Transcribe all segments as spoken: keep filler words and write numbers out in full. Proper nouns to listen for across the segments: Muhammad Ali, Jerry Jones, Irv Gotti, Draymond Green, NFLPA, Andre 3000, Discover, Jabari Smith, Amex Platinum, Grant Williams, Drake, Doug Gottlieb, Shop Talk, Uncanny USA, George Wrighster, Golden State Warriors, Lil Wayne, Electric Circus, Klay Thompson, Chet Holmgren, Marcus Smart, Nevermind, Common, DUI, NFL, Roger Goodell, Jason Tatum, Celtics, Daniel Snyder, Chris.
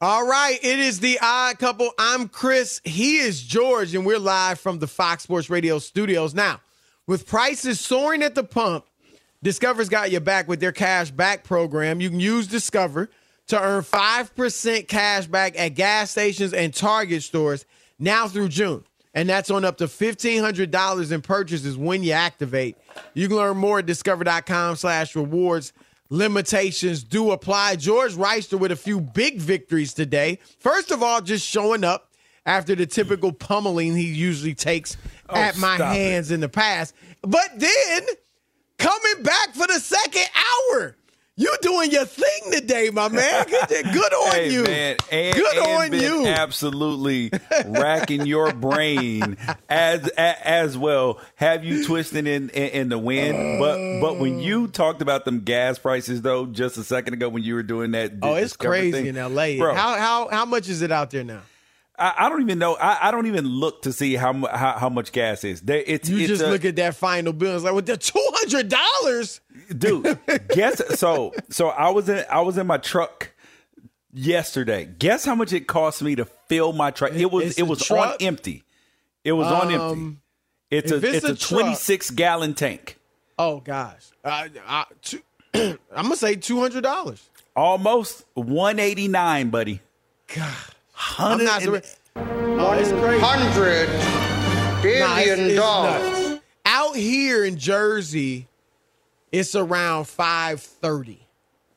All right, it is the Odd Couple. I'm Chris. He is George, and we're live from the Fox Sports Radio studios. Now, with prices soaring at the pump, Discover's got your back with their cash back program. You can use Discover to earn five percent cash back at gas stations and Target stores now through June. And that's on up to fifteen hundred dollars in purchases when you activate. You can learn more at discover dot com slash rewards. Limitations do apply. George Wrighster with a few big victories today. First of all, just showing up after the typical pummeling he usually takes oh, at my hands it. in the past. But then coming back for the second hour. You're doing your thing today, my man. Good on hey, you. Man, and, Good and on been you. Absolutely racking your brain as as well. Have you twisting in, in, in the wind? But but when you talked about them gas prices though, just a second ago when you were doing that, oh, it's crazy thing in L A. Bro, how how how much is it out there now? I don't even know. I, I don't even look to see how how, how much gas is. There, it's, you it's just a, look at that final bill. It's like, well, they're two hundred dollars, dude. Guess so. So I was in I was in my truck yesterday. Guess how much it cost me to fill my truck? It was it's it was on empty. It was um, on empty. It's a it's, it's a twenty-six truck, gallon tank. Oh gosh, I, I, two, I'm gonna say two hundred dollars. Almost one eighty-nine, buddy. God. Hundred oh, billion nah, it's, dollars it's out here in Jersey. It's around five thirty.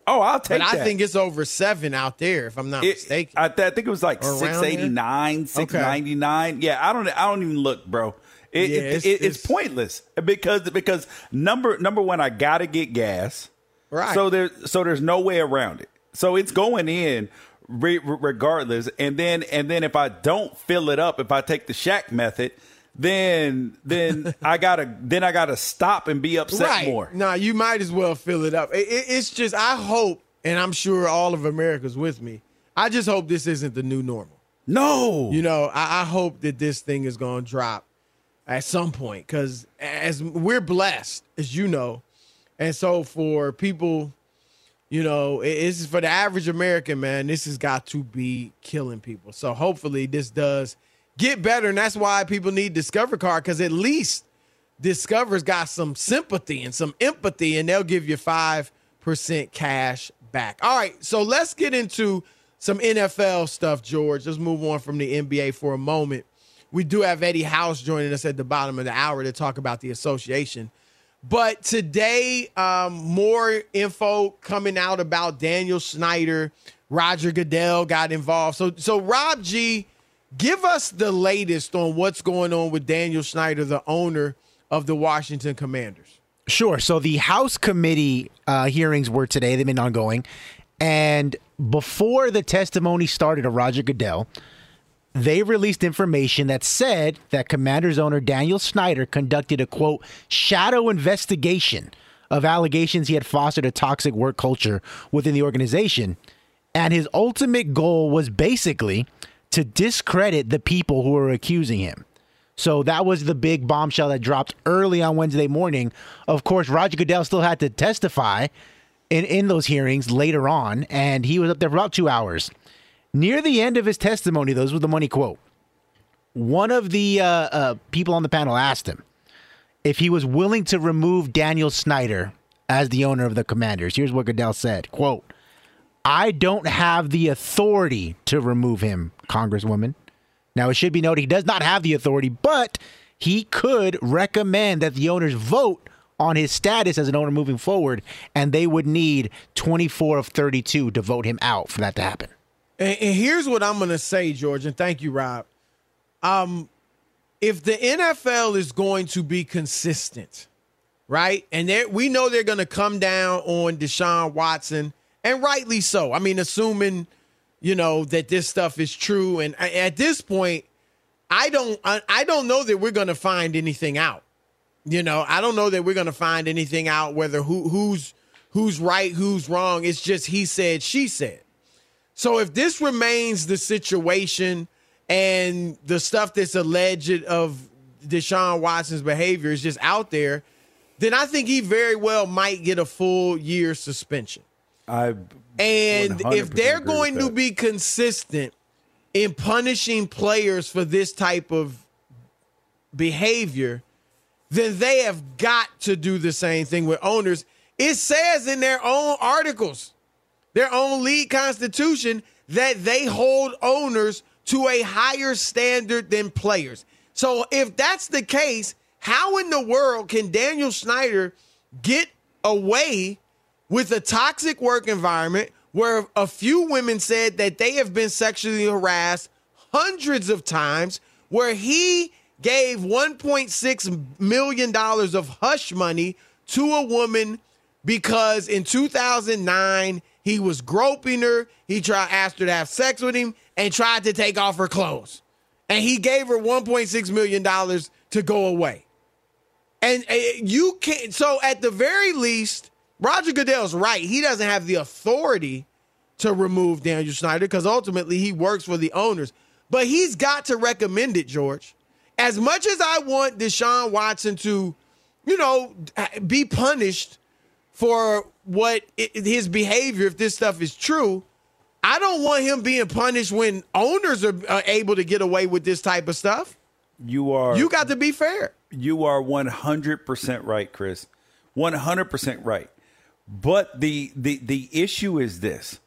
Oh, I'll take but that. I think it's over seven out there, if I'm not it, mistaken. I, th- I think it was like six eighty nine, six ninety nine. Okay. Yeah, I don't. I don't even look, bro. It, yeah, it, it's, it, it's, it's pointless because because number number one, I gotta get gas. Right. So there's so there's no way around it. So it's going in. Regardless, and then and then if I don't fill it up, if I take the shack method, then then I gotta then I gotta stop and be upset right. more. Nah, you might as well fill it up. It, it, it's just I hope, and I'm sure all of America's with me. I just hope this isn't the new normal. No, you know, I, I hope that this thing is gonna drop at some point, because as we're blessed, as you know, and so for people, you know, it, it's for the average American man. This has got to be killing people. So hopefully this does get better, and that's why people need Discover card, because at least Discover's got some sympathy and some empathy, and they'll give you five percent cash back. All right, so let's get into some N F L stuff, George. Let's move on from the N B A for a moment. We do have Eddie House joining us at the bottom of the hour to talk about the association. But today, um, more info coming out about Daniel Snyder. Roger Goodell got involved. So, so Rob G., give us the latest on what's going on with Daniel Snyder, the owner of the Washington Commanders. Sure. So the House committee uh, hearings were today. They've been ongoing. And before the testimony started of Roger Goodell, they released information that said that Commanders owner Daniel Snyder conducted a, quote, shadow investigation of allegations he had fostered a toxic work culture within the organization. And his ultimate goal was basically to discredit the people who were accusing him. So that was the big bombshell that dropped early on Wednesday morning. Of course, Roger Goodell still had to testify in, in those hearings later on, and he was up there for about two hours. Near the end of his testimony, though, this was the money quote. One of the uh, uh, people on the panel asked him if he was willing to remove Daniel Snyder as the owner of the Commanders. Here's what Goodell said, quote, "I don't have the authority to remove him, Congresswoman." Now, it should be noted he does not have the authority, but he could recommend that the owners vote on his status as an owner moving forward, and they would need twenty-four of thirty-two to vote him out for that to happen. And, and here's what I'm going to say, George, and thank you, Rob. Um, if the N F L is going to be consistent, right, and we know they're going to come down on Deshaun Watson, and rightly so. I mean, assuming, you know, that this stuff is true. And at this point, I don't I, I don't know that we're going to find anything out. You know, I don't know that we're going to find anything out, whether who who's who's right, who's wrong. It's just he said, she said. So if this remains the situation and the stuff that's alleged of Deshaun Watson's behavior is just out there, then I think he very well might get a full year suspension. I and if they're going to be consistent in punishing players for this type of behavior, then they have got to do the same thing with owners. It says in their own articles, their own league constitution, that they hold owners to a higher standard than players. So if that's the case, how in the world can Daniel Snyder get away with a toxic work environment where a few women said that they have been sexually harassed hundreds of times, where he gave one point six million dollars of hush money to a woman because in two thousand nine, he was groping her, he tried asked her to have sex with him, and tried to take off her clothes. And he gave her one point six million dollars to go away. And uh, you can't, so at the very least, Roger Goodell's right. He doesn't have the authority to remove Daniel Snyder because ultimately he works for the owners. But he's got to recommend it, George. As much as I want Deshaun Watson to, you know, be punished for what it, his behavior, if this stuff is true, I don't want him being punished when owners are, are able to get away with this type of stuff. You are. You got to be fair. You are one hundred percent right, Chris. one hundred percent right. But the, the the issue is this,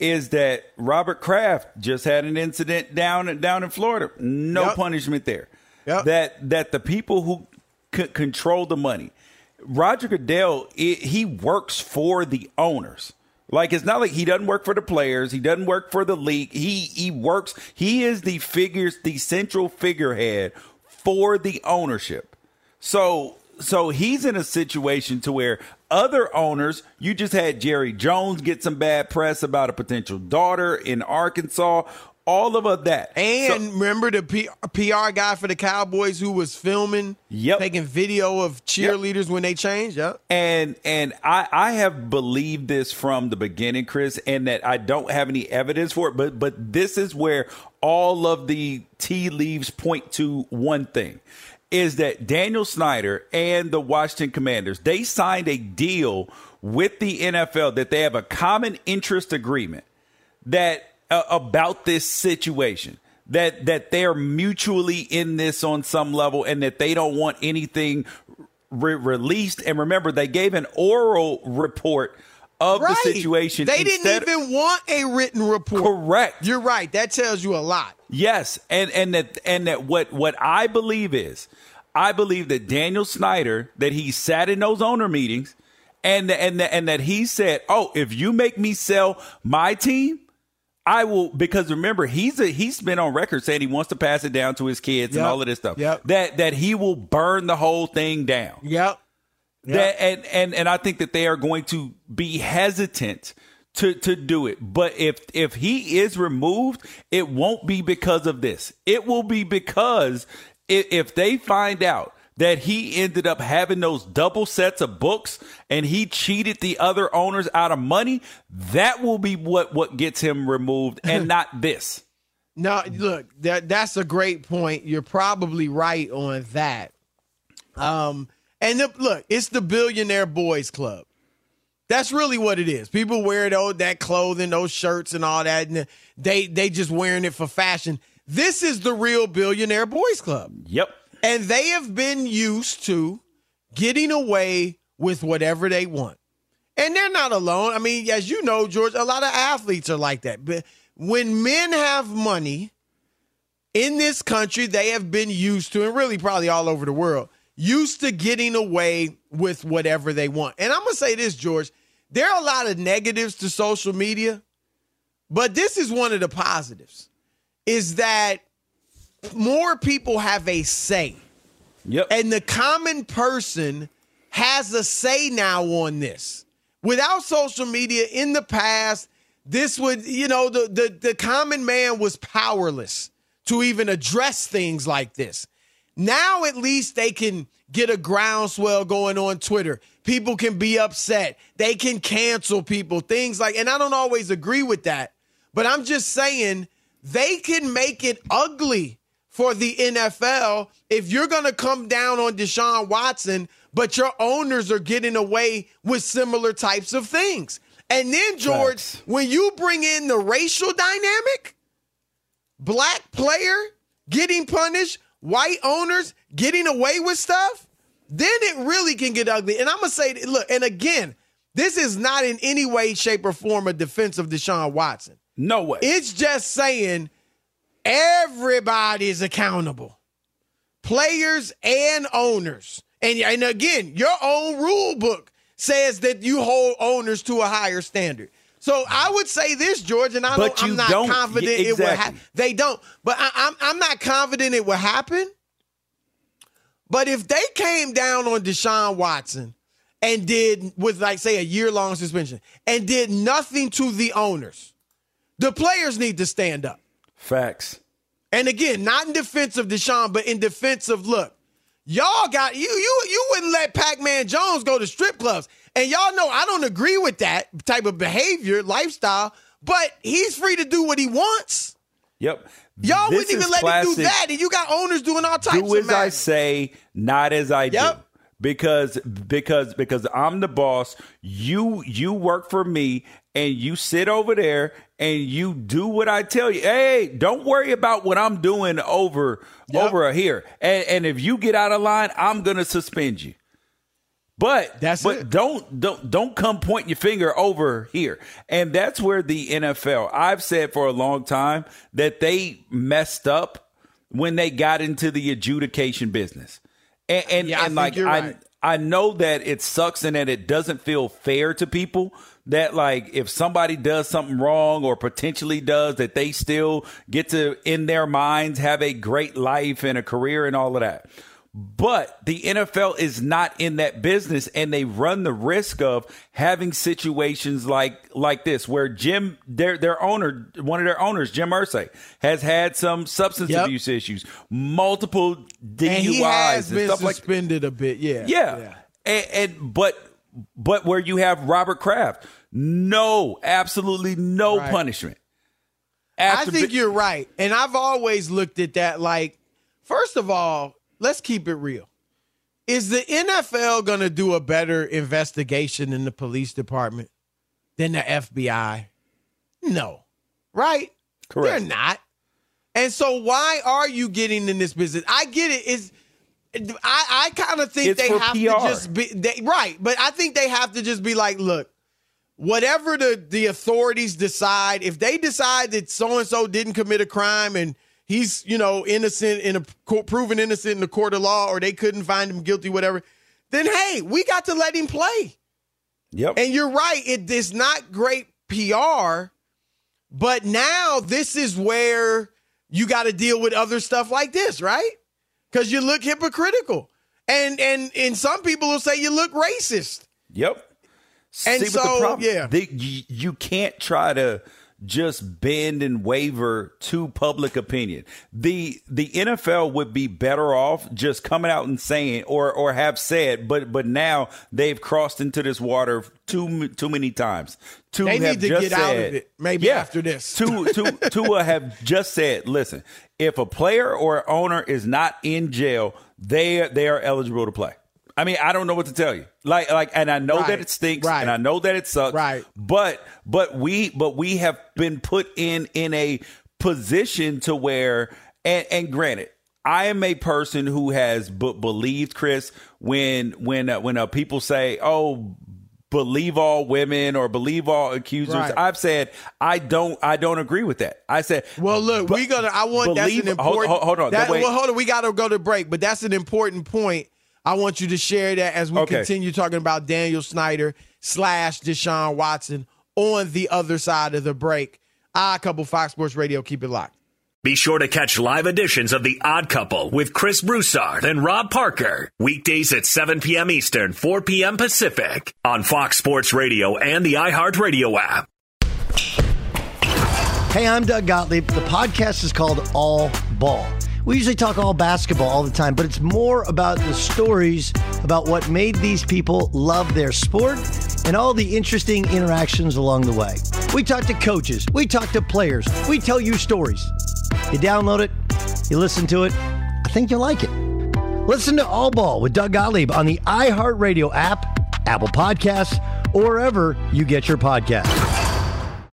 is that Robert Kraft just had an incident down down in Florida. No yep. punishment there. Yep. That that the people who c- control the money. Roger Goodell, it, he works for the owners. Like, it's not like he doesn't work for the players. He doesn't work for the league. He he works. He is the figures, the central figurehead for the ownership. So so he's in a situation to where other owners, you just had Jerry Jones get some bad press about a potential daughter in Arkansas. all of that. And so, remember the P- PR guy for the Cowboys who was filming, yep. taking video of cheerleaders yep. when they changed? Yep. And and I, I have believed this from the beginning, Chris, and that I don't have any evidence for it, but but this is where all of the tea leaves point to one thing, is that Daniel Snyder and the Washington Commanders, they signed a deal with the N F L that they have a common interest agreement that uh, about this situation, that that they're mutually in this on some level and that they don't want anything re- released. And remember, they gave an oral report of right. the situation. They didn't even want a written report. Correct. You're right. That tells you a lot. Yes. And and that and that what what I believe is, I believe that Daniel Snyder, that he sat in those owner meetings and and and that he said, "Oh, if you make me sell my team, I will." Because remember, he's a, he's been on record saying he wants to pass it down to his kids yep. and all of this stuff. Yep. That that he will burn the whole thing down. Yep. Yep. That, and, and and I think that they are going to be hesitant to to do it. But if if he is removed, it won't be because of this. It will be because if, if they find out that he ended up having those double sets of books and he cheated the other owners out of money, that will be what what gets him removed and not this. No, look, that that's a great point. You're probably right on that. Um. And the, look, it's the Billionaire Boys Club. That's really what it is. People wear those, that clothing, those shirts and all that, and they they just wearing it for fashion. This is the real Billionaire Boys Club. Yep. And they have been used to getting away with whatever they want. And they're not alone. I mean, as you know, George, a lot of athletes are like that. But when men have money in this country, they have been used to, and really probably all over the world, used to getting away with whatever they want. And I'm going to say this, George, there are a lot of negatives to social media, but this is one of the positives, is that more people have a say. Yep. And the common person has a say now on this. Without social media in the past, this would, you know, the the, the common man was powerless to even address things like this. Now at least they can get a groundswell going on Twitter. People can be upset. They can cancel people, things like, and I don't always agree with that, but I'm just saying they can make it ugly for the N F L if you're going to come down on Deshaun Watson, but your owners are getting away with similar types of things. And then, George, That's... when you bring in the racial dynamic, black player getting punished, white owners getting away with stuff, then it really can get ugly. And I'm going to say, look, and again, this is not in any way, shape, or form a defense of Deshaun Watson. No way. It's just saying everybody's accountable, players and owners. And, and again, your own rule book says that you hold owners to a higher standard. So I would say this, George, and I don't, I'm not don't. confident yeah, exactly. it will happen. They don't. But I, I'm, I'm not confident it will happen. But if they came down on Deshaun Watson and did, with like, say, a year-long suspension, and did nothing to the owners, the players need to stand up. Facts. And again, not in defense of Deshaun, but in defense of, look, y'all got, you you you wouldn't let Pac-Man Jones go to strip clubs. And y'all know I don't agree with that type of behavior, lifestyle, but he's free to do what he wants. Yep. Y'all this wouldn't even let classic, him do that, and you got owners doing all types of things. Do as matters. I say, not as I yep. do. Because because because I'm the boss. You you work for me, and you sit over there and you do what I tell you. Hey, don't worry about what I'm doing over yep. over here. And, and if you get out of line, I'm gonna suspend you. But that's but it. don't don't don't come pointing your finger over here. And that's where the N F L, I've said for a long time that they messed up when they got into the adjudication business. And and, yeah, and I like right. I I know that it sucks and that it doesn't feel fair to people that like if somebody does something wrong or potentially does that, they still get to in their minds have a great life and a career and all of that. But the N F L is not in that business, and they run the risk of having situations like like this, where Jim, their their owner, one of their owners, Jim Irsay, has had some substance yep. abuse issues, multiple D U Is, and, he has and been stuff suspended like a bit. Yeah, yeah, yeah. And, and but but where you have Robert Kraft, no, absolutely no right. punishment. After I think bi- you're right, and I've always looked at that like, first of all, let's keep it real. Is the N F L going to do a better investigation in the police department than the F B I? No. Right? Correct. They're not. And so why are you getting in this business? I get it. It's, I, I kind of think it's they have P R. To just be, they, right, but I think they have to just be like, look, whatever the, the authorities decide, if they decide that so-and-so didn't commit a crime and he's, you know, innocent in a proven innocent in the court of law, or they couldn't find him guilty, whatever, then, hey, we got to let him play. Yep. And you're right. It is not great P R, but now this is where you got to deal with other stuff like this, right? Because you look hypocritical. And, and, and some people will say you look racist. Yep. And see, so, the yeah. The, you, you can't try to just bend and waver to public opinion. The the N F L would be better off just coming out and saying, or or have said, but but now they've crossed into this water too too many times. To they have need to just get said, out of it. Maybe yeah, after this, to to to uh, have just said, listen, if a player or owner is not in jail, they they are eligible to play. I mean, I don't know what to tell you. Like, like, and I know right. that it stinks, right. and I know that it sucks. Right. But, but we, but we have been put in in a position to where, and, and granted, I am a person who has b- believed Chris when when uh, when uh, people say, "Oh, believe all women or believe all accusers," right. I've said I don't. I don't agree with that. I said, "Well, look, we gonna. I want believe, that's an important. Hold, hold on, that, way, well, hold on. We gotta go to break, but that's an important point." I want you to share that as we okay. continue talking about Daniel Snyder slash Deshaun Watson on the other side of the break. Odd Couple, Fox Sports Radio. Keep it locked. Be sure to catch live editions of The Odd Couple with Chris Broussard and Rob Parker. Weekdays at seven p.m. Eastern, four p.m. Pacific on Fox Sports Radio and the iHeartRadio app. Hey, I'm Doug Gottlieb. The podcast is called All Ball. We usually talk all basketball all the time, but it's more about the stories about what made these people love their sport and all the interesting interactions along the way. We talk to coaches. We talk to players. We tell you stories. You download it. You listen to it. I think you'll like it. Listen to All Ball with Doug Gottlieb on the iHeartRadio app, Apple Podcasts, or wherever you get your podcasts.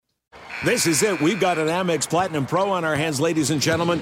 This is it. We've got an Amex Platinum Pro on our hands, ladies and gentlemen.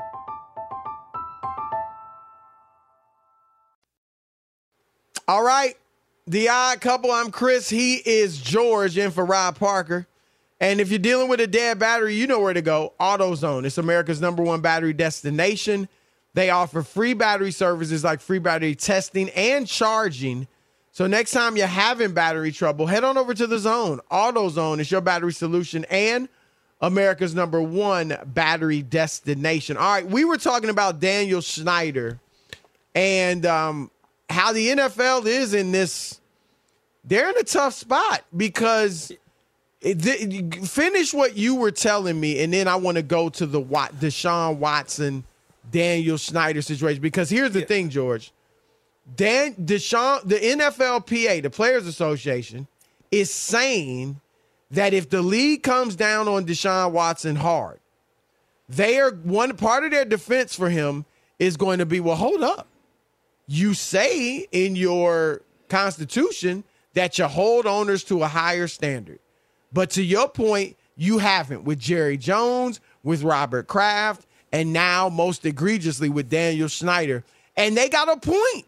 All right, the odd couple, I'm Chris. He is George in for Rob Parker. And if you're dealing with a dead battery, you know where to go. AutoZone. It's America's number one battery destination. They offer free battery services like free battery testing and charging. So next time you're having battery trouble, head on over to the zone. AutoZone is your battery solution and America's number one battery destination. All right, we were talking about Daniel Snyder and um, how the N F L is in this. They're in a tough spot because... It, finish what you were telling me, and then I want to go to the Wat, Deshaun Watson, Daniel Snyder situation. Because here's the yeah. thing, George. Dan, Deshaun, the N F L P A, the Players Association, is saying that if the league comes down on Deshaun Watson hard, they are one part of their defense for him is going to be, well, hold up. You say in your Constitution that you hold owners to a higher standard. But to your point, you haven't with Jerry Jones, with Robert Kraft, and now most egregiously with Daniel Snyder. And they got a point.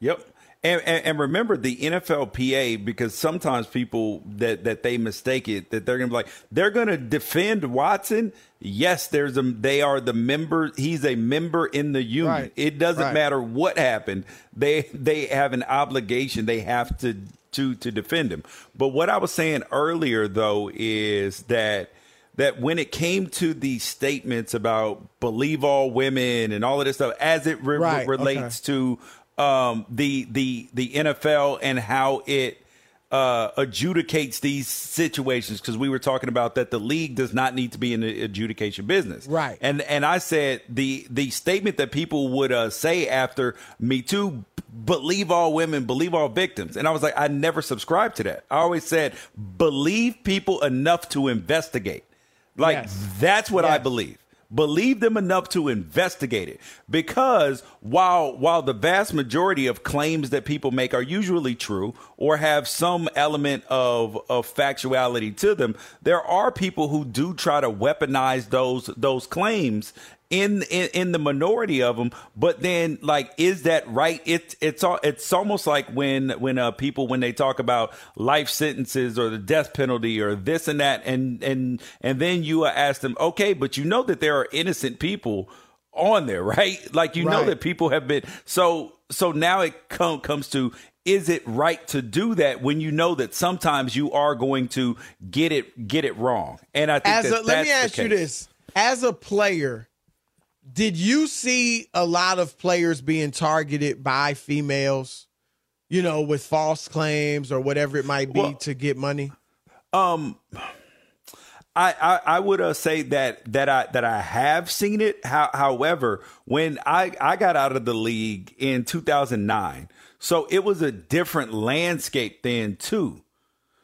Yep. And, and, and remember the N F L P A, because sometimes people that, that they mistake it, that they're going to be like, they're going to defend Watson. Yes, there's a, they are the member. He's a member in the union. Right. It doesn't right. matter what happened. They they have an obligation. They have to to to defend him. But what I was saying earlier, though, is that that when it came to the statements about believe all women and all of this stuff, as it re- right. relates okay. to. Um, the the the N F L and how it uh, adjudicates these situations, because we were talking about that the league does not need to be in the adjudication business, right? And and I said the the statement that people would uh, say after Me Too, believe all women, believe all victims, and I was like, I never subscribed to that. I always said believe people enough to investigate, like yes. that's what yes. I believe. Believe them enough to investigate it, because while while the vast majority of claims that people make are usually true or have some element of, of factuality to them, there are people who do try to weaponize those those claims in, in in the minority of them. But then, like, is that right? It it's all it's almost like when when uh, people when they talk about life sentences or the death penalty or this and that, and and and then you ask them, okay, but you know that there are innocent people on there, right? Like, you right. know that people have been so so now it com- comes to, is it right to do that when you know that sometimes you are going to get it get it wrong? And I think as that a, let me ask you this: as a player, did you see a lot of players being targeted by females, you know, with false claims or whatever it might be well, to get money? Um, I, I, I would uh, say that that I that I have seen it. How, however, when I, I got out of the league in two thousand nine, so it was a different landscape then too.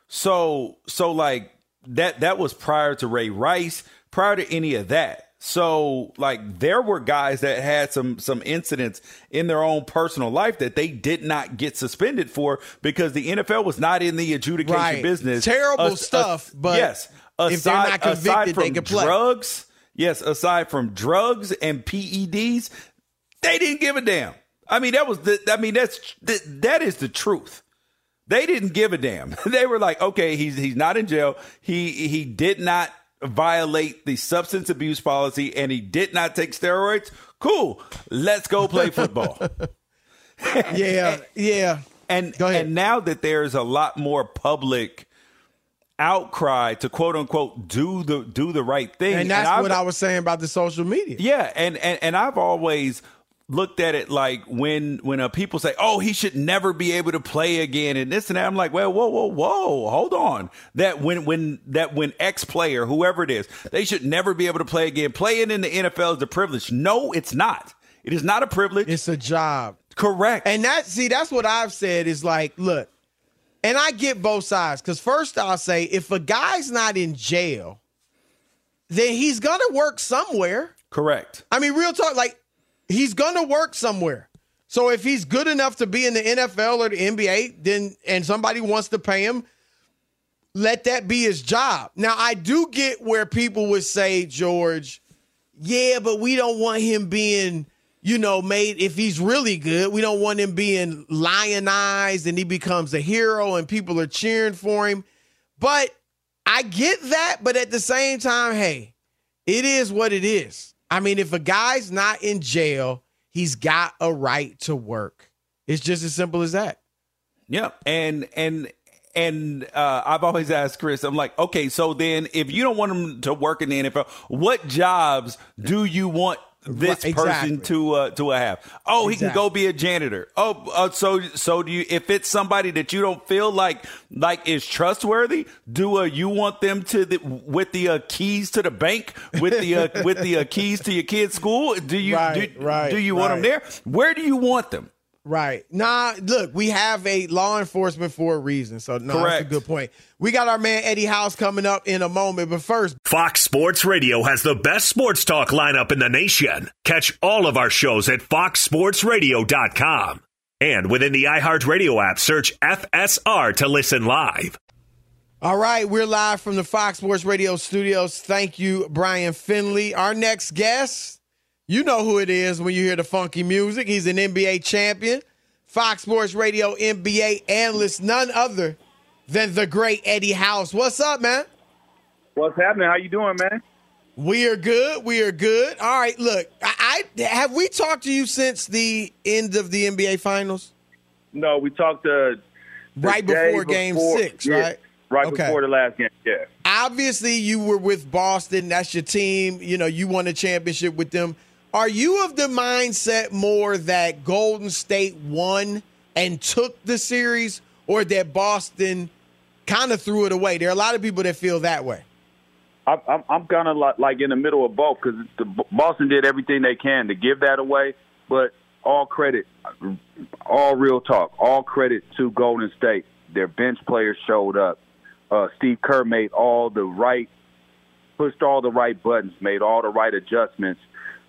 So so like that that was prior to Ray Rice, prior to any of that. So, like, there were guys that had some some incidents in their own personal life that they did not get suspended for because the N F L was not in the adjudication right. business. Terrible As, stuff, a, but yes, aside, if they're not convicted, aside from they can play. drugs, yes, aside from drugs and P E Ds, they didn't give a damn. I mean, that was the. I mean, that's that, that is the truth. They didn't give a damn. They were like, okay, he's he's not in jail. He he did not violate the substance abuse policy, and he did not take steroids. Cool. Let's go play football. yeah, yeah. And and now that there's a lot more public outcry to quote unquote do the do the right thing, and that's and what I was saying about the social media. Yeah, and and and I've always looked at it like when when uh, people say, oh, he should never be able to play again and this and that. I'm like, well, whoa, whoa, whoa, hold on. That when when that when X player, whoever it is, they should never be able to play again. Playing in the N F L is a privilege. No, it's not. It is not a privilege. It's a job. Correct. And that see, that's what I've said is like, look, and I get both sides, because first I'll say if a guy's not in jail, then he's going to work somewhere. Correct. I mean, real talk, like, he's going to work somewhere. So if he's good enough to be in the N F L or the N B A, then and somebody wants to pay him, let that be his job. Now, I do get where people would say, George, yeah, but we don't want him being, you know, made if he's really good. We don't want him being lionized and he becomes a hero and people are cheering for him. But I get that. But at the same time, hey, it is what it is. I mean, if a guy's not in jail, he's got a right to work. It's just as simple as that. Yeah. And and and uh, I've always asked Chris, I'm like, okay, so then if you don't want him to work in the N F L, what jobs do you want this right, exactly. person to uh, to have? Oh, exactly. He can go be a janitor. Oh, uh, so so do you? If it's somebody that you don't feel like like is trustworthy, do uh, you want them to the, with the uh, keys to the bank, with the uh, with the uh, keys to your kid's school? Do you right, do, right, do you right. want them there? Where do you want them? Right. Nah, look, we have a law enforcement for a reason. So, no, Correct. That's a good point. We got our man Eddie House coming up in a moment. But first, Fox Sports Radio has the best sports talk lineup in the nation. Catch all of our shows at fox sports radio dot com. And within the iHeartRadio app, search F S R to listen live. All right. We're live from the Fox Sports Radio studios. Thank you, Brian Finley. Our next guest. You know who it is when you hear the funky music. He's an N B A champion, Fox Sports Radio N B A analyst, none other than the great Eddie House. What's up, man? What's happening? How you doing, man? We are good. We are good. All right, look, I, I have we talked to you since the end of the N B A Finals? No, we talked uh, right before, before Game Six, yeah, right? Right okay. before the last game, yeah. Obviously, you were with Boston. That's your team. You know, you won a championship with them. Are you of the mindset more that Golden State won and took the series, or that Boston kind of threw it away? There are a lot of people that feel that way. I'm, I'm kind of like in the middle of both, because Boston did everything they can to give that away. But all credit, all real talk, all credit to Golden State. Their bench players showed up. Uh, Steve Kerr made all the right, pushed all the right buttons, made all the right adjustments.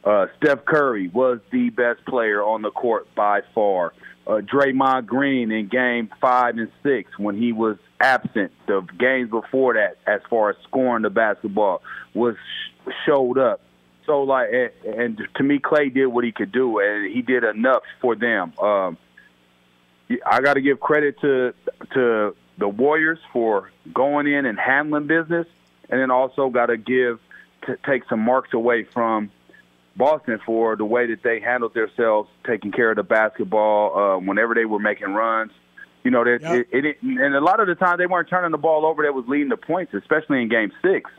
Uh, Steph Curry was the best player on the court by far. Uh, Draymond Green in game five and six when he was absent. The games before that, as far as scoring the basketball, was sh- showed up. So, like, and, and to me, Klay did what he could do, and he did enough for them. Um, I got to give credit to to the Warriors for going in and handling business, and then also got to give to take some marks away from Boston for the way that they handled themselves, taking care of the basketball uh, whenever they were making runs. You know, yep. it, it, it, and a lot of the time they weren't turning the ball over. That was leading to points, especially in Game Six,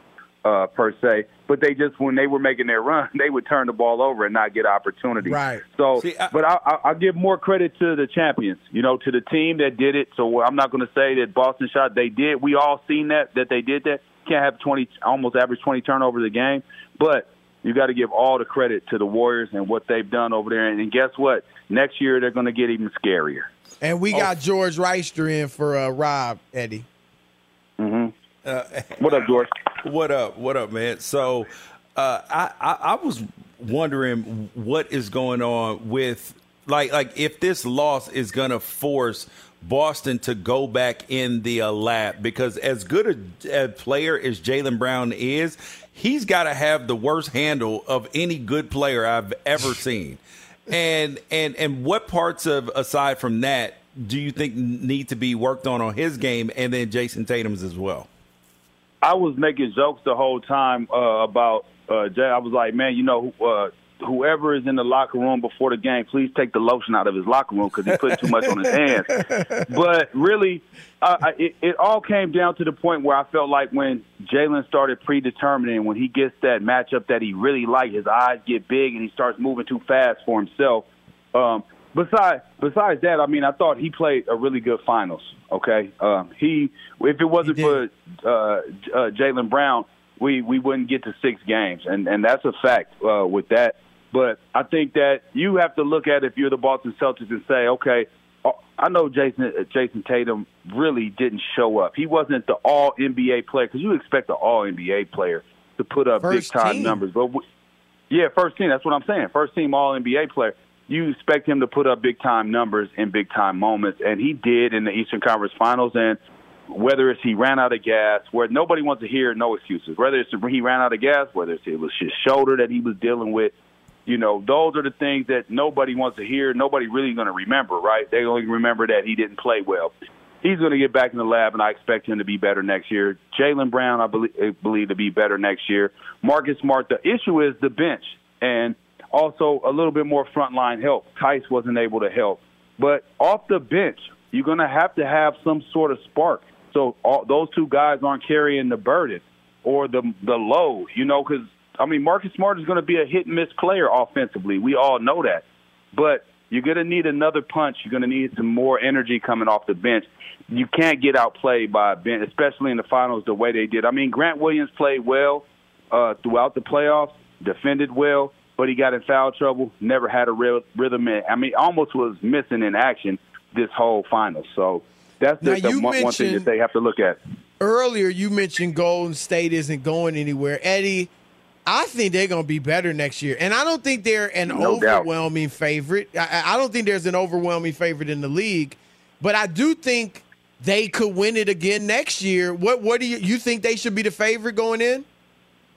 uh, per se. But they just, when they were making their run, they would turn the ball over and not get opportunity. Right. So, See, I, but I, I, I'll give more credit to the champions. You know, to the team that did it. So I'm not going to say that Boston shot. They did. We all seen that that they did that. Can't have twenty, almost average twenty turnovers a game, but you got to give all the credit to the Warriors and what they've done over there. And, and guess what? Next year they're going to get even scarier. And we got oh. George Wrighster in for uh, Rob, Eddie. Mm-hmm. Uh, what up, George? What up? What up, man? So uh, I, I, I was wondering what is going on with, like, like if this loss is going to force Boston to go back in the uh, lab, because as good a, a player as Jaylen Brown is, he's got to have the worst handle of any good player I've ever seen. And and and what parts of, aside from that, do you think need to be worked on on his game, and then Jason Tatum's as well? I was making jokes the whole time uh, about uh, Jay. I was like, man, you know, uh, whoever is in the locker room before the game, please take the lotion out of his locker room because he put too much on his hands. But really, uh, it, it all came down to the point where I felt like when Jaylen started predetermining, when he gets that matchup that he really liked, his eyes get big and he starts moving too fast for himself. Um, besides, besides that, I mean, I thought he played a really good finals. Okay, um, he if it wasn't for uh, uh, Jaylen Brown, we we wouldn't get to six games, and and that's a fact uh, with that. But I think that you have to look at, if you're the Boston Celtics, and say, okay, I know Jason Jason Tatum really didn't show up. He wasn't the all N B A player, because you expect the all N B A player to put up big-time numbers. But we, yeah, first team, that's what I'm saying. First-team all N B A player. You expect him to put up big-time numbers in big-time moments, and he did in the Eastern Conference Finals. And whether it's he ran out of gas, where nobody wants to hear no excuses, whether it's he ran out of gas, whether it's it was his shoulder that he was dealing with, you know, those are the things that nobody wants to hear. Nobody really going to remember, right? They only remember that he didn't play well. He's going to get back in the lab, and I expect him to be better next year. Jaylen Brown, I believe, believe to be better next year. Marcus Smart, the issue is the bench, and also a little bit more frontline help. Tice wasn't able to help. But off the bench, you're going to have to have some sort of spark. So all, those two guys aren't carrying the burden or the, the load, you know, because – I mean, Marcus Smart is going to be a hit-and-miss player offensively. We all know that. But you're going to need another punch. You're going to need some more energy coming off the bench. You can't get outplayed by a bench, especially in the finals the way they did. I mean, Grant Williams played well uh, throughout the playoffs, defended well, but he got in foul trouble, never had a real rhythm. In, I mean, almost was missing in action this whole final. So that's the, the one, one thing that they have to look at. Earlier you mentioned Golden State isn't going anywhere. Eddie, I think they're going to be better next year. And I don't think they're an no overwhelming doubt. favorite. I, I don't think there's an overwhelming favorite in the league. But I do think they could win it again next year. What What do you you think they should be the favorite going in?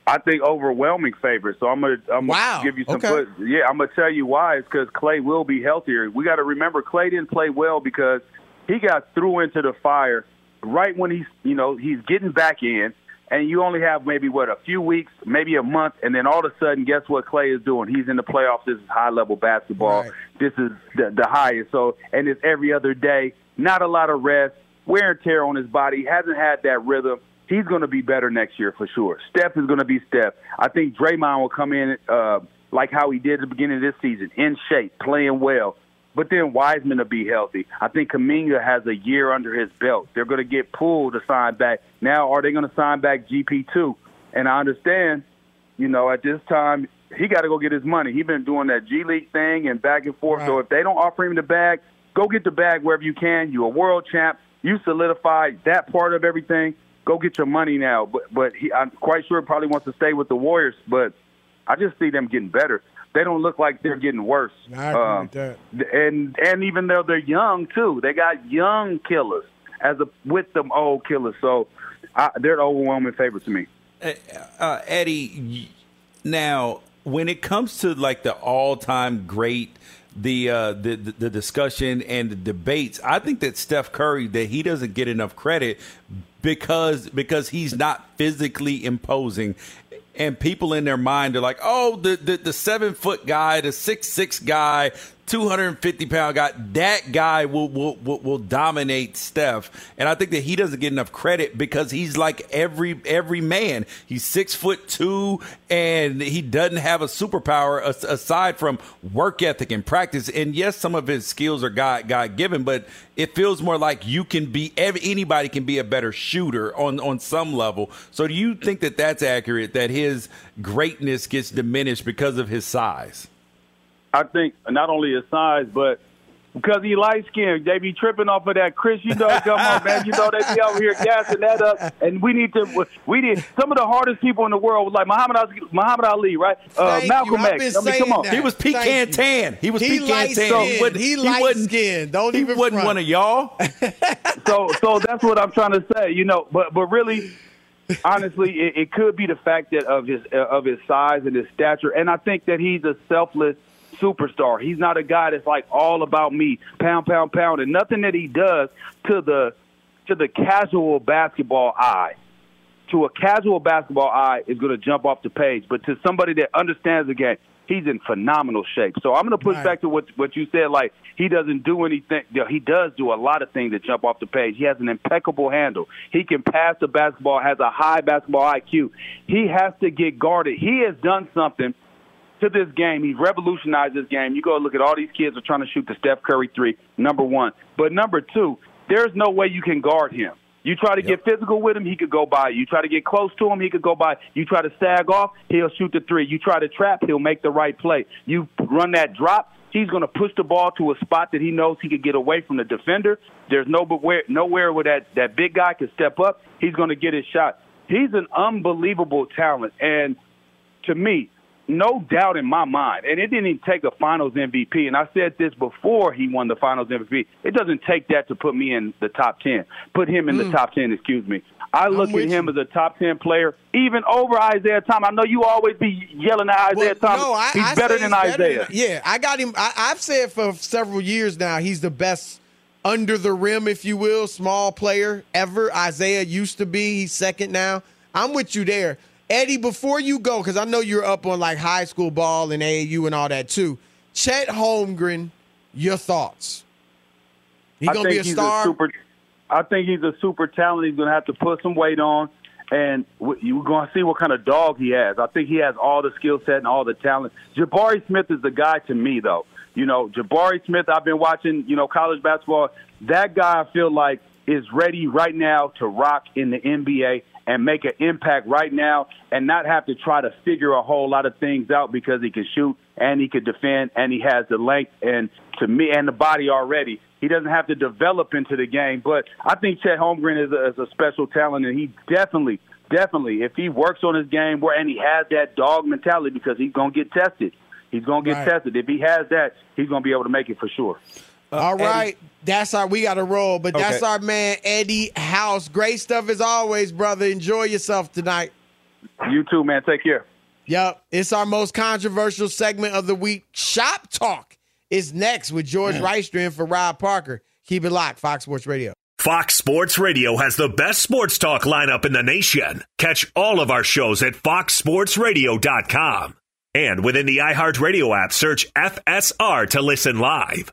I think overwhelming favorite. So I'm going I'm wow. to give you some okay. – yeah, I'm going to tell you why. It's because Klay will be healthier. We got to remember Klay didn't play well because he got threw into the fire right when he's, you know, he's getting back in. And you only have maybe, what, a few weeks, maybe a month, and then all of a sudden, guess what Klay is doing? He's in the playoffs. This is high-level basketball. Right. This is the, the highest. So, and it's every other day. Not a lot of rest. Wear and tear on his body. Hasn't had that rhythm. He's going to be better next year for sure. Steph is going to be Steph. I think Draymond will come in uh, like how he did at the beginning of this season, in shape, playing well. But then Wiseman will be healthy. I think Kuminga has a year under his belt. They're going to get pulled to sign back. Now, are they going to sign back G P two? And I understand, you know, at this time, he got to go get his money. He's been doing that G League thing and back and forth. Right. So if they don't offer him the bag, go get the bag wherever you can. You're a world champ. You solidified that part of everything. Go get your money now. But, but he, I'm quite sure he probably wants to stay with the Warriors. But I just see them getting better. They don't look like they're getting worse. Um, and and even though they're young, too, they got young killers as a, with them old killers. So I, they're an overwhelming favorite to me. Uh, uh, Eddie, now when it comes to like the all-time great, the, uh, the the discussion and the debates, I think that Steph Curry, that he doesn't get enough credit because because he's not physically imposing. And people in their mind are like, oh, the, the, the seven foot guy, the six six guy, two hundred fifty pound guy, that guy will, will will will dominate Steph. And I think that he doesn't get enough credit because he's like every every man. He's six foot two, and he doesn't have a superpower aside from work ethic and practice. And yes, some of his skills are God God given, but it feels more like you can be every, anybody can be a better shooter on on some level. So do you think that that's accurate? That his greatness gets diminished because of his size? I think not only his size, but because he light-skinned, they be tripping off of that. Chris, you know, come on, man. You know, they be out here gassing that up. And we need to – we did – some of the hardest people in the world was like Muhammad Ali, right? Uh, Malcolm you. X. I mean, come on. That. He was pecan tan. He was he pecan tan. So he, he light-skinned. Don't even He wasn't front. One of y'all. so so that's what I'm trying to say, you know. But but really, honestly, it, it could be the fact that of his, uh, of his size and his stature. And I think that he's a selfless – superstar. He's not a guy that's like all about me, pound, pound, pound, and nothing that he does to the to the casual basketball eye. To a casual basketball eye is going to jump off the page, but to somebody that understands the game, he's in phenomenal shape. So I'm going to push right. back to what what you said. Like he doesn't do anything. You know, he does do a lot of things that jump off the page. He has an impeccable handle. He can pass the basketball. Has a high basketball I Q. He has to get guarded. He has done something to this game. He's revolutionized this game. You go look at all these kids are trying to shoot the Steph Curry three, number one. But number two, there's no way you can guard him. You try to yep. get physical with him, he could go by. You try to get close to him, he could go by. You try to sag off, he'll shoot the three. You try to trap, he'll make the right play. You run that drop, he's going to push the ball to a spot that he knows he could get away from the defender. There's no nowhere, nowhere where that, that big guy can step up. He's going to get his shot. He's an unbelievable talent. And to me, no doubt in my mind, and it didn't even take a finals M V P, and I said this before he won the finals M V P, it doesn't take that to put me in the top ten. Put him in mm. the top ten, excuse me. I look I'm at him you. as a top ten player, even over Isaiah Thomas. I know you always be yelling at Isaiah well, Thomas. No, I, he's I better than he's Isaiah. Better than, yeah, I got him. I, I've said for several years now he's the best under the rim, if you will, small player ever. Isaiah used to be. He's second now. I'm with you there. Eddie, before you go, because I know you're up on like high school ball and A A U and all that too. Chet Holmgren, your thoughts? He gonna be a star. A super, I think he's a super talent. He's gonna have to put some weight on, and you're gonna see what kind of dog he has. I think he has all the skill set and all the talent. Jabari Smith is the guy to me, though. You know, Jabari Smith. I've been watching, you know, college basketball. That guy, I feel like, is ready right now to rock in the N B A and make an impact right now and not have to try to figure a whole lot of things out because he can shoot and he can defend and he has the length and to me and the body already. He doesn't have to develop into the game. But I think Chet Holmgren is a, is a special talent, and he definitely, definitely, if he works on his game where and he has that dog mentality, because he's going to get tested. He's going to get right. tested. If he has that, he's going to be able to make it for sure. Uh, All right, Eddie. That's our – we got to roll, but okay. That's our man, Eddie House. Great stuff as always, brother. Enjoy yourself tonight. You too, man. Take care. Yep. It's our most controversial segment of the week. Shop Talk is next with George Wrighster and for Rob Parker. Keep it locked. Fox Sports Radio. Fox Sports Radio has the best sports talk lineup in the nation. Catch all of our shows at fox sports radio dot com. And within the iHeartRadio app, search F S R to listen live.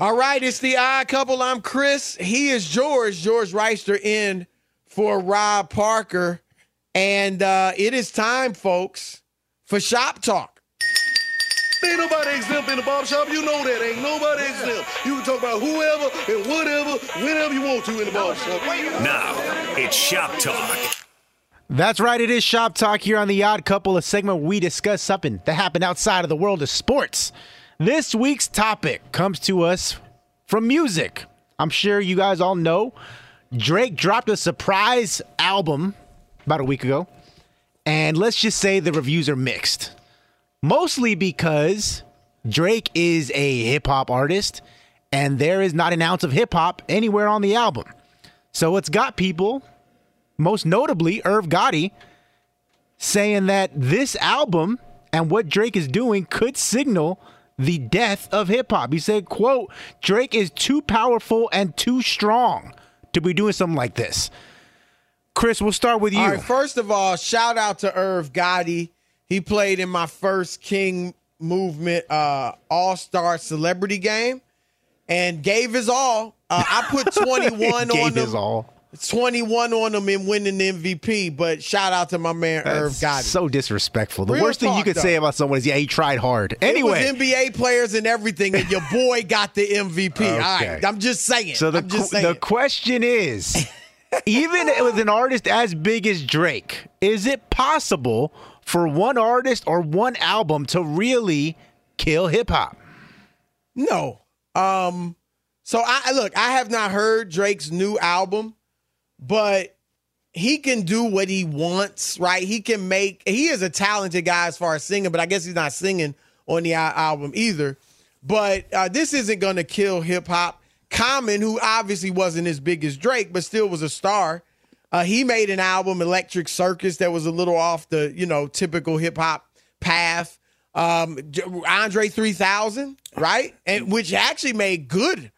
All right, it's the Odd Couple. I'm Chris. He is George, George Wrighster, in for Rob Parker. And uh, it is time, folks, for Shop Talk. Ain't nobody exempt in the barbershop. You know that. Ain't nobody exempt. You can talk about whoever and whatever, whenever you want to in the barbershop. Now, it's Shop Talk. That's right. It is Shop Talk here on the Odd Couple, a segment we discuss something that happened outside of the world of sports. This week's topic comes to us from music. I'm sure you guys all know Drake dropped a surprise album about a week ago, and let's just say the reviews are mixed. Mostly because Drake is a hip-hop artist, and there is not an ounce of hip-hop anywhere on the album. So it's got people, most notably Irv Gotti, saying that this album and what Drake is doing could signal the death of hip-hop. He said, quote, Drake is too powerful and too strong to be doing something like this. Chris, we'll start with you. All right, first of all, shout out to Irv Gotti. He played in my first King Movement uh, All-Star Celebrity Game and gave his all. Uh, I put twenty-one on him. All. twenty-one on him in winning the M V P, but shout out to my man That's Irv Gotti. So disrespectful. The Real worst thing you could though. say about someone is, yeah, he tried hard. Anyway, it was N B A players and everything, and your boy got the M V P. Okay. All right, I'm just saying. So the, I'm just saying. The question is, even with an artist as big as Drake, is it possible for one artist or one album to really kill hip hop? No. Um, so I look, I have not heard Drake's new album, but he can do what he wants, right? He can make, he is a talented guy as far as singing, but I guess he's not singing on the album either. But uh, this isn't going to kill hip hop. Common, who obviously wasn't as big as Drake, but still was a star. Uh, he made an album, Electric Circus, that was a little off the, you know, typical hip hop path. Um, Andre three thousand, right? And which actually made good,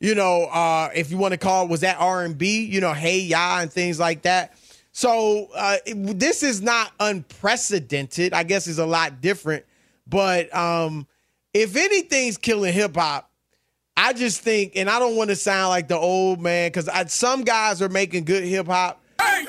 you know, uh, if you want to call it, was that R and B, you know, Hey Ya and things like that. So uh, it, this is not unprecedented. I guess it's a lot different. But um, if anything's killing hip hop, I just think, and I don't want to sound like the old man, because some guys are making good hip-hop,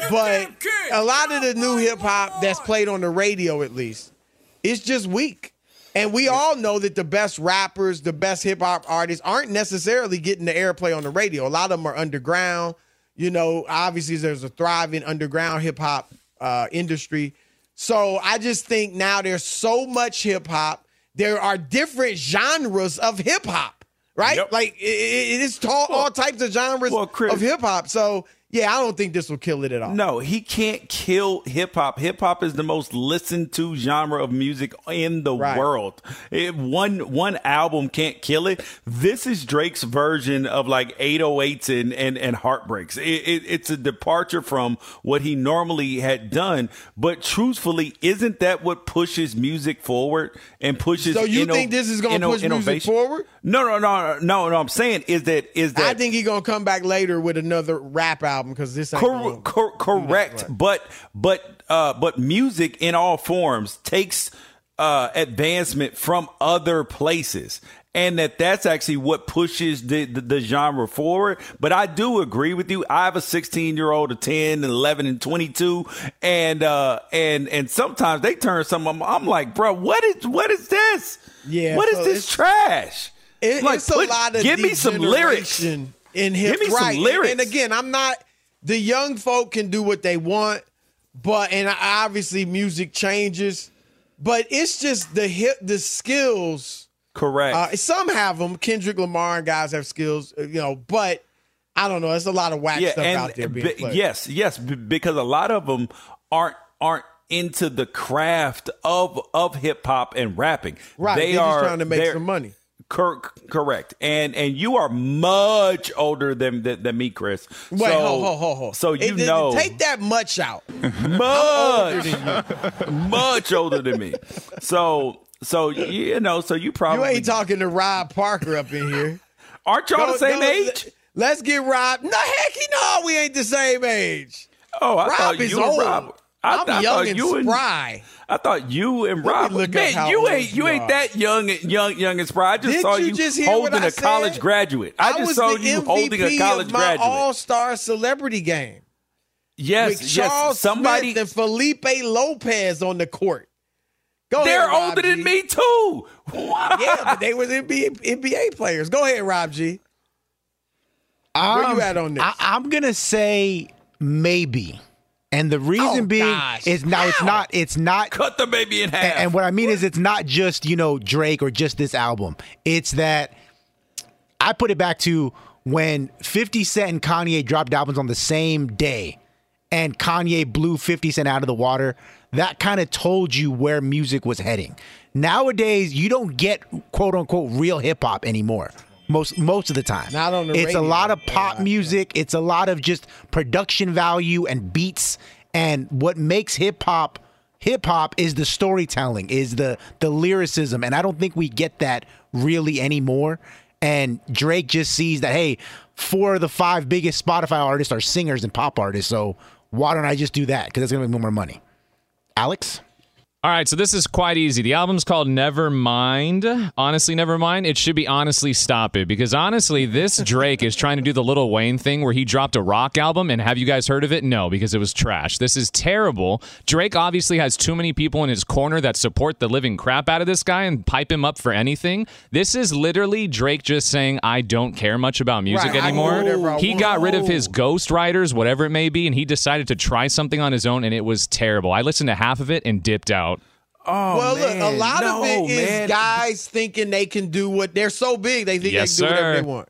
but a lot of the new hip-hop that's played on the radio, at least, it's just weak. And we all know that the best rappers, the best hip-hop artists aren't necessarily getting the airplay on the radio. A lot of them are underground. You know, obviously there's a thriving underground hip-hop uh, industry. So I just think now there's so much hip-hop. There are different genres of hip-hop. Right? Yep. Like, it, it, it's tall, well, all types of genres well, Chris, of hip-hop. So, yeah, I don't think this will kill it at all. No, he can't kill hip-hop. Hip-hop is the most listened-to genre of music in the right. world. It, one one album can't kill it. This is Drake's version of, like, eight oh eights and, and, and heartbreaks. It, it, it's a departure from what he normally had done. But truthfully, isn't that what pushes music forward and pushes innovation? So you inno- think this is going to inno- push innovation? music forward? No, no, no, no, no. I'm saying is that is that I think he's gonna come back later with another rap album because this ain't cor- cor- correct. Right. But but uh, but music in all forms takes uh, advancement from other places. And that that's actually what pushes the, the, the genre forward. But I do agree with you. I have a sixteen-year-old, a ten, and eleven, and twenty-two, and uh, and and sometimes they turn some of them. I'm like, bro, what is what is this? Yeah, what so is this trash? It, like, it's a put, lot of give me some lyrics in hip, give me right. some lyrics. And, and again, I'm not the young folk can do what they want, but and obviously music changes, but it's just the hip, the skills. Correct. Uh, some have them. Kendrick Lamar and guys have skills, you know, but I don't know. There's a lot of whack yeah, stuff and out there being b- played. Yes, yes, b- because a lot of them aren't aren't into the craft of of hip hop and rapping. Right. They they're are just trying to make some money. Cor- correct. And and you are much older than than, than me, Chris. Wait, so, ho, ho, ho, ho. So you it, know. Take that much out. Much. older much older than me. So. So, you know, so you probably... You ain't talking to Rob Parker up in here. Aren't y'all no, the same no, age? Let's get Rob... No, heck, no, we ain't the same age. Oh, I Rob thought you and Rob... I, I'm I, I young and you spry. And, I thought you and Rob... Man, you ain't you, you ain't that young and, young, young and spry. I just Didn't saw you, you just holding a college graduate. I, I just saw you M V P holding a college graduate. I was the M V P of my all-star celebrity game. Yes, with yes. Charles somebody... Smith and Felipe Lopez on the court. Go They're ahead, older G. than me, too. What? Yeah, but they were N B A players. Go ahead, Rob G. Um, Where you at on this? I, I'm going to say maybe. And the reason oh, being gosh. is now How? it's not it's not cut the baby in half. And, and what I mean what? is it's not just, you know, Drake or just this album. It's that I put it back to when fifty Cent and Kanye dropped albums on the same day. And Kanye blew fifty Cent out of the water. That kind of told you where music was heading. Nowadays, you don't get quote unquote real hip hop anymore. Most most of the time, not on the radio. It's a lot of pop music. It's a lot of just production value and beats. And what makes hip hop hip hop is the storytelling, is the the lyricism. And I don't think we get that really anymore. And Drake just sees that hey, four of the five biggest Spotify artists are singers and pop artists. So why don't I just do that? Because that's going to make me more money. Alex? All right, so this is quite easy. The album's called Nevermind. Honestly, Nevermind. It should be Honestly Stop It, because honestly, this Drake is trying to do the Lil Wayne thing where he dropped a rock album, and have you guys heard of it? No, because it was trash. This is terrible. Drake obviously has too many people in his corner that support the living crap out of this guy and pipe him up for anything. This is literally Drake just saying, I don't care much about music right, anymore. He got rid of his ghostwriters, whatever it may be, and he decided to try something on his own, and it was terrible. I listened to half of it and dipped out. Oh, well, man. Look, a lot no, of it is man. guys thinking they can do what they're so big, they think yes, they can do whatever sir. they want.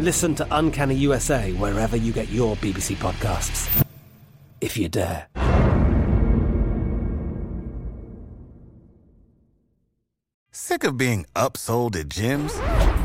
Listen to Uncanny U S A wherever you get your B B C podcasts. If you dare. Sick of being upsold at gyms?